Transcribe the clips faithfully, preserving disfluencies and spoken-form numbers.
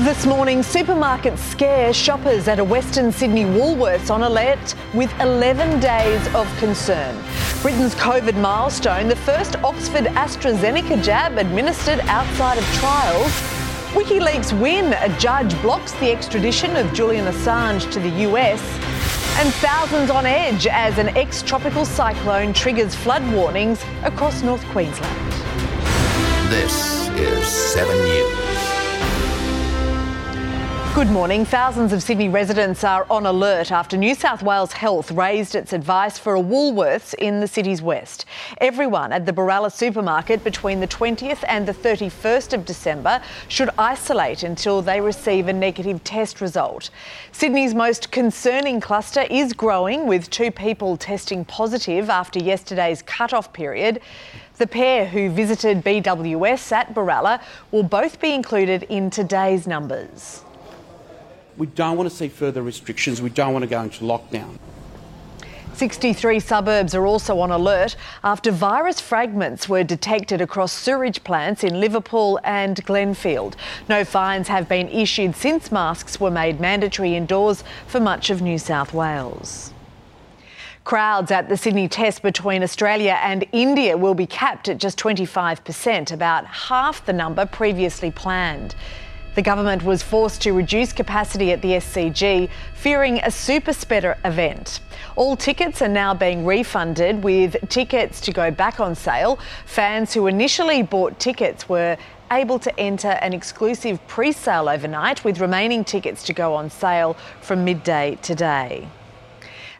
This morning, supermarkets scare shoppers at a Western Sydney Woolworths on alert with eleven days of concern. Britain's COVID milestone, the first Oxford AstraZeneca jab administered outside of trials. WikiLeaks win, a judge blocks the extradition of Julian Assange to the U S. And thousands on edge as an ex-tropical cyclone triggers flood warnings across North Queensland. This is seven news. Good morning. Thousands of Sydney residents are on alert after New South Wales Health raised its advice for a Woolworths in the city's west. Everyone at the Baralla supermarket between the twentieth and the thirty-first of December should isolate until they receive a negative test result. Sydney's most concerning cluster is growing, with two people testing positive after yesterday's cut-off period. The pair who visited B W S at Baralla will both be included in today's numbers. We don't want to see further restrictions. We don't want to go into lockdown. sixty-three suburbs are also on alert after virus fragments were detected across sewage plants in Liverpool and Glenfield. No fines have been issued since masks were made mandatory indoors for much of New South Wales. Crowds at the Sydney test between Australia and India will be capped at just twenty-five percent, about half the number previously planned. The government was forced to reduce capacity at the S C G, fearing a super spreader event. All tickets are now being refunded, with tickets to go back on sale. Fans who initially bought tickets were able to enter an exclusive pre-sale overnight, with remaining tickets to go on sale from midday today.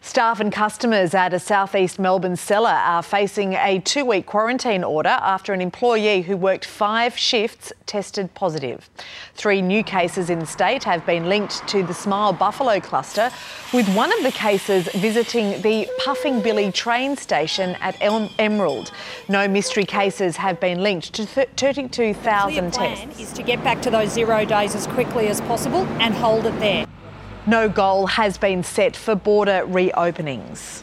Staff and customers at a southeast Melbourne cellar are facing a two-week quarantine order after an employee who worked five shifts tested positive. Three new cases in the state have been linked to the Smile Buffalo cluster, with one of the cases visiting the Puffing Billy train station at Elm Emerald. No mystery cases have been linked to thirty-two thousand tests. The plan is to get back to those zero days as quickly as possible and hold it there. No goal has been set for border reopenings.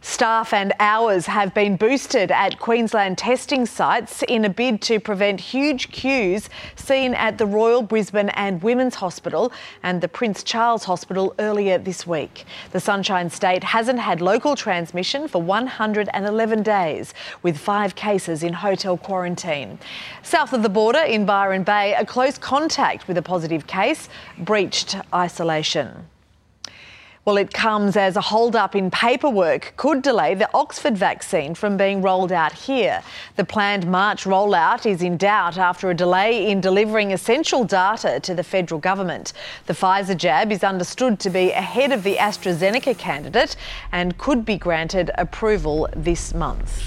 Staff and hours have been boosted at Queensland testing sites in a bid to prevent huge queues seen at the Royal Brisbane and Women's Hospital and the Prince Charles Hospital earlier this week. The Sunshine State hasn't had local transmission for one hundred eleven days, with five cases in hotel quarantine. South of the border in Byron Bay, a close contact with a positive case breached isolation. Well, it comes as a hold-up in paperwork could delay the Oxford vaccine from being rolled out here. The planned March rollout is in doubt after a delay in delivering essential data to the federal government. The Pfizer jab is understood to be ahead of the AstraZeneca candidate and could be granted approval this month.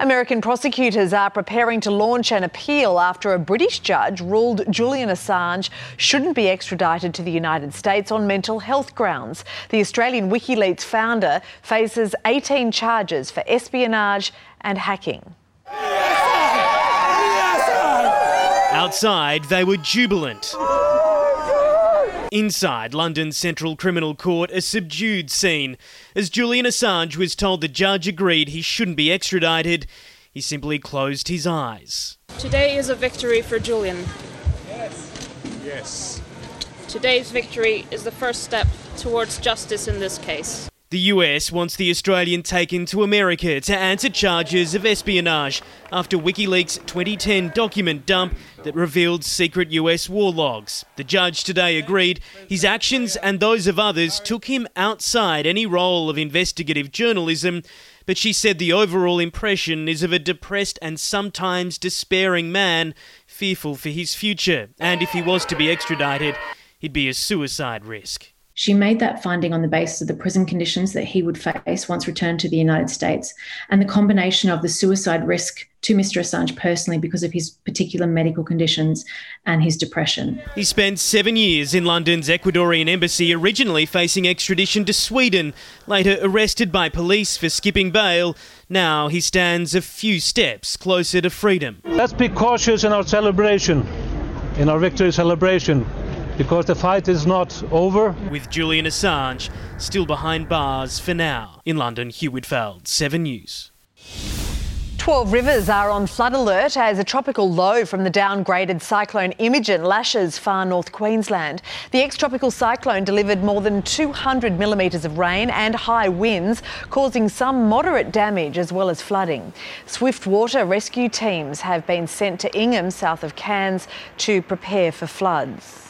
American prosecutors are preparing to launch an appeal after a British judge ruled Julian Assange shouldn't be extradited to the United States on mental health grounds. The Australian WikiLeaks founder faces eighteen charges for espionage and hacking. Outside, they were jubilant. Inside London's Central Criminal Court, a subdued scene. As Julian Assange was told the judge agreed he shouldn't be extradited, he simply closed his eyes. Today is a victory for Julian. Yes. Yes. Today's victory is the first step towards justice in this case. The U S wants the Australian taken to America to answer charges of espionage after WikiLeaks' twenty ten document dump that revealed secret U S war logs. The judge today agreed his actions and those of others took him outside any role of investigative journalism, but she said the overall impression is of a depressed and sometimes despairing man, fearful for his future, and if he was to be extradited, he'd be a suicide risk. She made that finding on the basis of the prison conditions that he would face once returned to the United States and the combination of the suicide risk to Mister Assange personally because of his particular medical conditions and his depression. He spent seven years in London's Ecuadorian embassy, originally facing extradition to Sweden, later arrested by police for skipping bail. Now he stands a few steps closer to freedom. Let's be cautious in our celebration, in our victory celebration, because the fight is not over. With Julian Assange still behind bars for now. In London, Hugh Whitfeld, seven News. twelve rivers are on flood alert as a tropical low from the downgraded cyclone Imogen lashes far north Queensland. The ex-tropical cyclone delivered more than two hundred millimetres of rain and high winds, causing some moderate damage as well as flooding. Swift water rescue teams have been sent to Ingham, south of Cairns, to prepare for floods.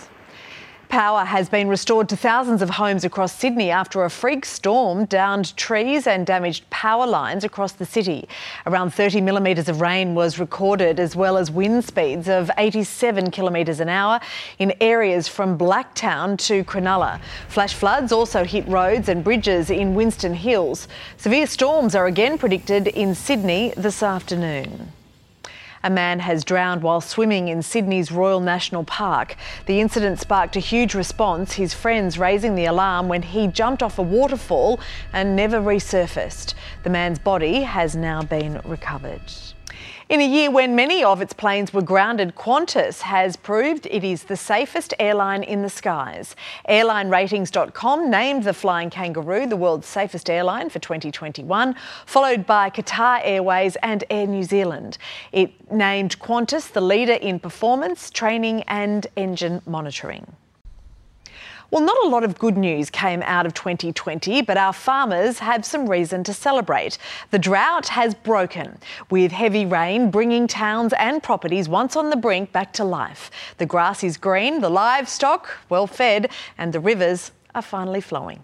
Power has been restored to thousands of homes across Sydney after a freak storm downed trees and damaged power lines across the city. Around thirty millimetres of rain was recorded, as well as wind speeds of eighty-seven kilometres an hour in areas from Blacktown to Cronulla. Flash floods also hit roads and bridges in Winston Hills. Severe storms are again predicted in Sydney this afternoon. A man has drowned while swimming in Sydney's Royal National Park. The incident sparked a huge response, his friends raising the alarm when he jumped off a waterfall and never resurfaced. The man's body has now been recovered. In a year when many of its planes were grounded, Qantas has proved it is the safest airline in the skies. airline ratings dot com named the Flying Kangaroo the world's safest airline for twenty twenty-one, followed by Qatar Airways and Air New Zealand. It named Qantas the leader in performance, training and engine monitoring. Well, not a lot of good news came out of twenty twenty, but our farmers have some reason to celebrate. The drought has broken, with heavy rain bringing towns and properties once on the brink back to life. The grass is green, the livestock well fed, and the rivers are finally flowing.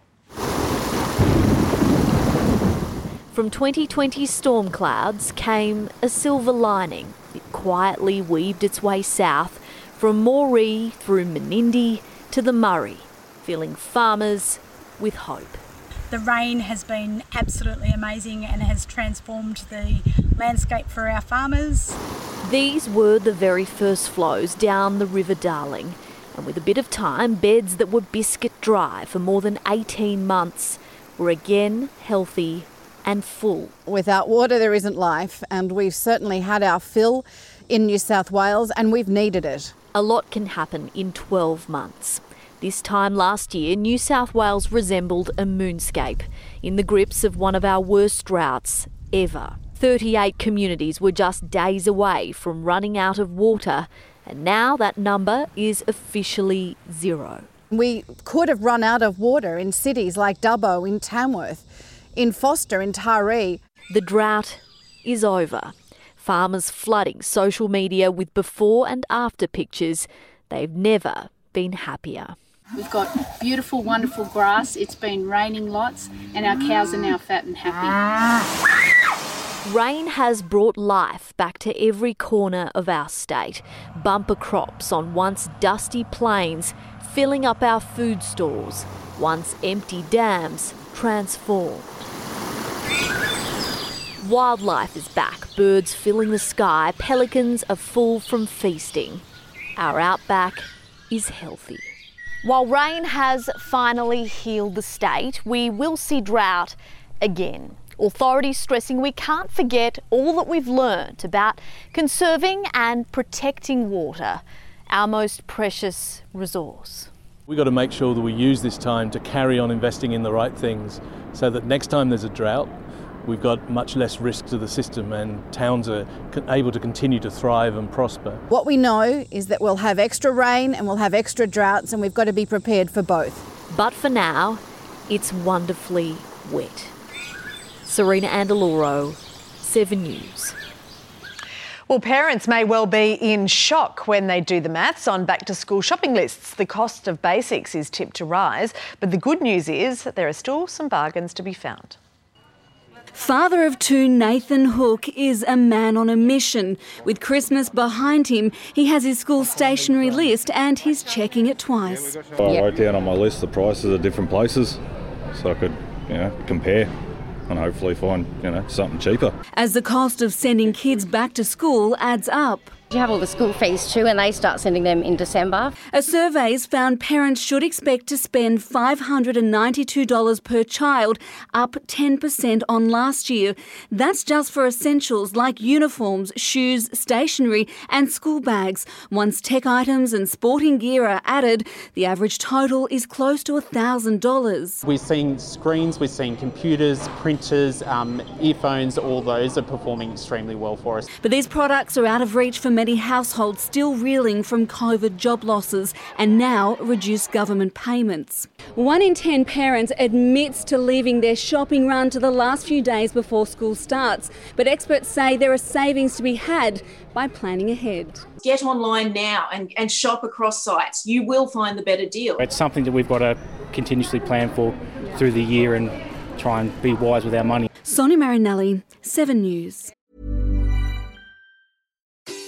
From twenty twenty storm clouds came a silver lining. It quietly weaved its way south from Moree through Menindee to the Murray, filling farmers with hope. The rain has been absolutely amazing and has transformed the landscape for our farmers. These were the very first flows down the River Darling, and with a bit of time, beds that were biscuit dry for more than eighteen months were again healthy and full. Without water there isn't life, and we've certainly had our fill in New South Wales and we've needed it. A lot can happen in twelve months. This time last year, New South Wales resembled a moonscape in the grips of one of our worst droughts ever. thirty-eight communities were just days away from running out of water, and now that number is officially zero. We could have run out of water in cities like Dubbo, in Tamworth, in Foster, in Taree. The drought is over. Farmers flooding social media with before and after pictures. They've never been happier. We've got beautiful, wonderful grass. It's been raining lots and our cows are now fat and happy. Rain has brought life back to every corner of our state. Bumper crops on once dusty plains, filling up our food stores. Once empty dams transformed. Wildlife is back, birds filling the sky, pelicans are full from feasting. Our outback is healthy. While rain has finally healed the state, we will see drought again. Authorities stressing we can't forget all that we've learnt about conserving and protecting water, our most precious resource. We've got to make sure that we use this time to carry on investing in the right things so that next time there's a drought, we've got much less risk to the system and towns are able to continue to thrive and prosper. What we know is that we'll have extra rain and we'll have extra droughts, and we've got to be prepared for both. But for now, it's wonderfully wet. Serena Andaloro, seven News. Well, parents may well be in shock when they do the maths on back-to-school shopping lists. The cost of basics is tipped to rise, but the good news is that there are still some bargains to be found. Father of two Nathan Hook is a man on a mission. With Christmas behind him, he has his school stationery list and he's checking it twice. I wrote down on my list the prices of different places so I could, you know, compare and hopefully find, you know, something cheaper. As the cost of sending kids back to school adds up. You have all the school fees too, and they start sending them in December. A survey's found parents should expect to spend five hundred ninety-two dollars per child, up ten percent on last year. That's just for essentials like uniforms, shoes, stationery and school bags. Once tech items and sporting gear are added, the average total is close to one thousand dollars. We're seeing screens, we're seeing computers, printers, um, earphones, all those are performing extremely well for us. But these products are out of reach for many households still reeling from COVID job losses and now reduced government payments. One in ten parents admits to leaving their shopping run to the last few days before school starts, but experts say there are savings to be had by planning ahead. Get online now and, and shop across sites. You will find the better deal. It's something that we've got to continuously plan for through the year and try and be wise with our money. Sonny Marinelli, seven News.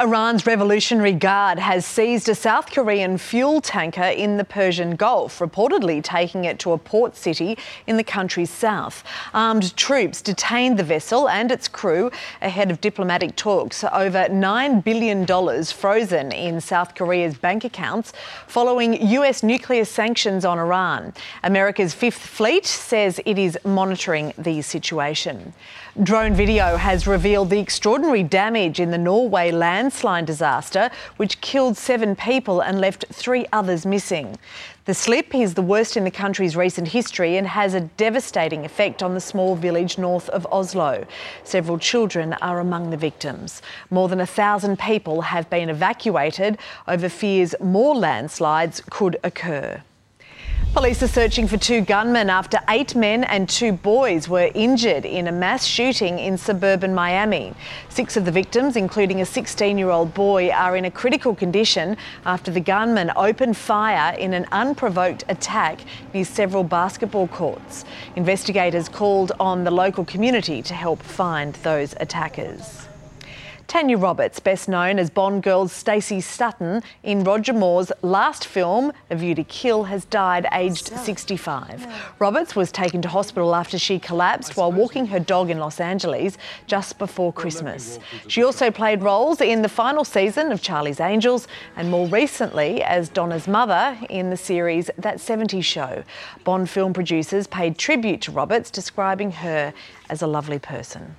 Iran's Revolutionary Guard has seized a South Korean fuel tanker in the Persian Gulf, reportedly taking it to a port city in the country's south. Armed troops detained the vessel and its crew ahead of diplomatic talks over nine billion dollars frozen in South Korea's bank accounts following U S nuclear sanctions on Iran. America's Fifth Fleet says it is monitoring the situation. Drone video has revealed the extraordinary damage in the Norway land landslide disaster, which killed seven people and left three others missing. The slip is the worst in the country's recent history and has a devastating effect on the small village north of Oslo. Several children are among the victims. More than a thousand people have been evacuated over fears more landslides could occur. Police are searching for two gunmen after eight men and two boys were injured in a mass shooting in suburban Miami. Six of the victims, including a sixteen-year-old boy, are in a critical condition after the gunman opened fire in an unprovoked attack near several basketball courts. Investigators called on the local community to help find those attackers. Tanya Roberts, best known as Bond girl Stacey Sutton in Roger Moore's last film, A View to Kill, has died aged sixty-five. Yeah. Roberts was taken to hospital after she collapsed while walking her dog in Los Angeles just before Christmas. She also played roles in the final season of Charlie's Angels and more recently as Donna's mother in the series That seventies Show. Bond film producers paid tribute to Roberts, describing her as a lovely person.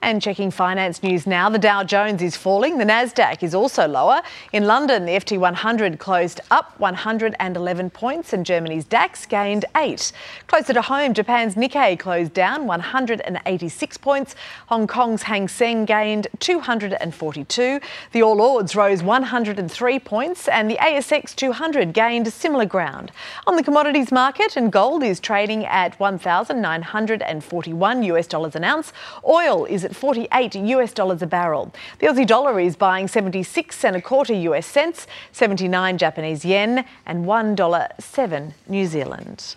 And checking finance news now, the Dow Jones is falling. The Nasdaq is also lower. In London, the F T one hundred closed up one hundred eleven points and Germany's DAX gained eight. Closer to home, Japan's Nikkei closed down one hundred eighty-six points. Hong Kong's Hang Seng gained two hundred forty-two. The All Ords rose one hundred three points and the A S X two hundred gained similar ground. On the commodities market, and gold is trading at one thousand nine hundred forty-one U S dollars an ounce. Oil is at forty-eight U S dollars a barrel. The Aussie dollar is buying seventy-six and a quarter U S cents, seventy-nine Japanese yen and one dollar seven New Zealand.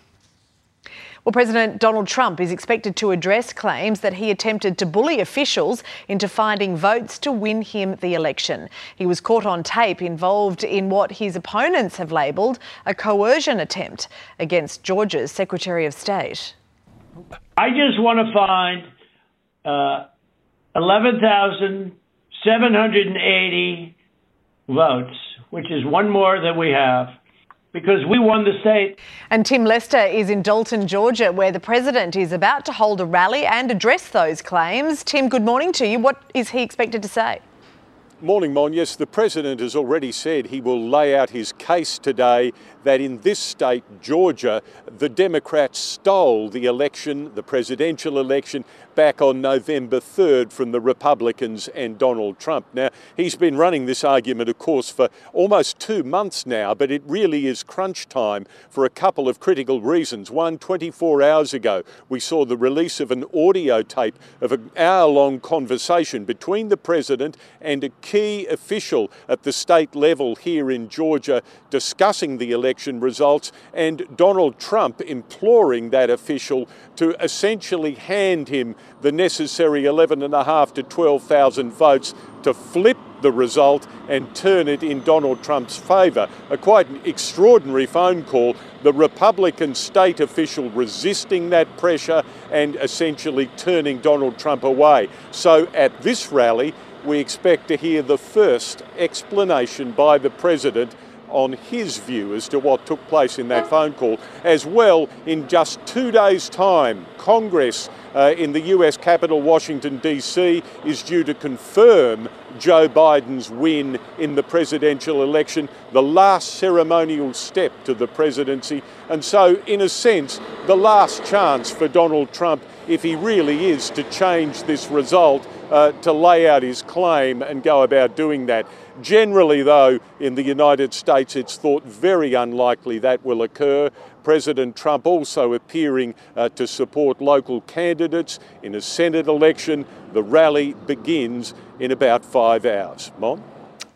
Well, President Donald Trump is expected to address claims that he attempted to bully officials into finding votes to win him the election. He was caught on tape involved in what his opponents have labelled a coercion attempt against Georgia's Secretary of State. I just want to find uh, eleven thousand seven hundred eighty votes, which is one more than we have, because we won the state. And Tim Lester is in Dalton, Georgia, where the president is about to hold a rally and address those claims. Tim, good morning to you. What is he expected to say? Morning, Mon. Yes, the president has already said he will lay out his case today that in this state, Georgia, the Democrats stole the election, the presidential election, back on November third from the Republicans and Donald Trump. Now, he's been running this argument, of course, for almost two months now, but it really is crunch time for a couple of critical reasons. One, twenty-four hours ago, we saw the release of an audio tape of an hour-long conversation between the president and a key official at the state level here in Georgia discussing the election results, and Donald Trump imploring that official to essentially hand him the necessary eleven and a half to twelve thousand votes to flip the result and turn it in Donald Trump's favour. A quite extraordinary phone call, the Republican state official resisting that pressure and essentially turning Donald Trump away. So at this rally, we expect to hear the first explanation by the president on his view as to what took place in that phone call. As well, in just two days' time, Congress uh, in the U S capital, Washington, D C, is due to confirm Joe Biden's win in the presidential election, the last ceremonial step to the presidency. And so, in a sense, the last chance for Donald Trump, if he really is to change this result, uh, to lay out his claim and go about doing that. Generally, though, in the United States, it's thought very unlikely that will occur. President Trump also appearing uh, to support local candidates in a Senate election. The rally begins in about five hours. Mon?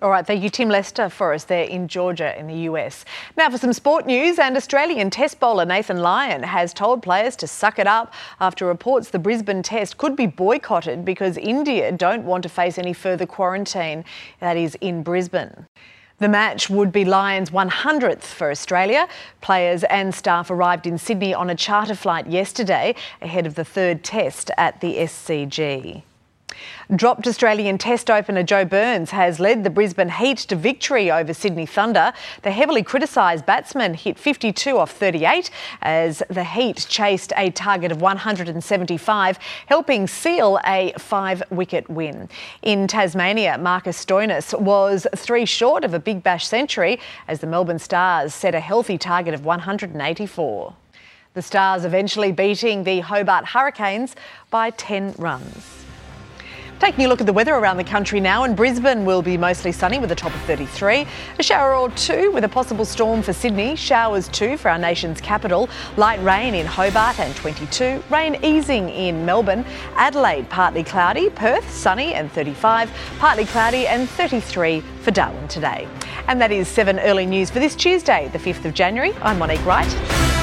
All right, thank you, Tim Lester, for us there in Georgia in the U S. Now for some sport news, and Australian test bowler Nathan Lyon has told players to suck it up after reports the Brisbane test could be boycotted because India don't want to face any further quarantine, that is in Brisbane. The match would be Lyon's one hundredth for Australia. Players and staff arrived in Sydney on a charter flight yesterday ahead of the third test at the S C G. Dropped Australian Test opener Joe Burns has led the Brisbane Heat to victory over Sydney Thunder. The heavily criticised batsman hit fifty-two off thirty-eight as the Heat chased a target of one hundred seventy-five, helping seal a five-wicket win. In Tasmania, Marcus Stoinis was three short of a Big Bash century as the Melbourne Stars set a healthy target of one hundred eighty-four. The Stars eventually beating the Hobart Hurricanes by ten runs. Taking a look at the weather around the country now, and Brisbane will be mostly sunny with a top of thirty-three. A shower or two with a possible storm for Sydney, showers too for our nation's capital, light rain in Hobart and twenty-two, rain easing in Melbourne, Adelaide partly cloudy, Perth sunny and thirty-five, partly cloudy and thirty-three for Darwin today. And that is seven early news for this Tuesday, the fifth of January. I'm Monique Wright.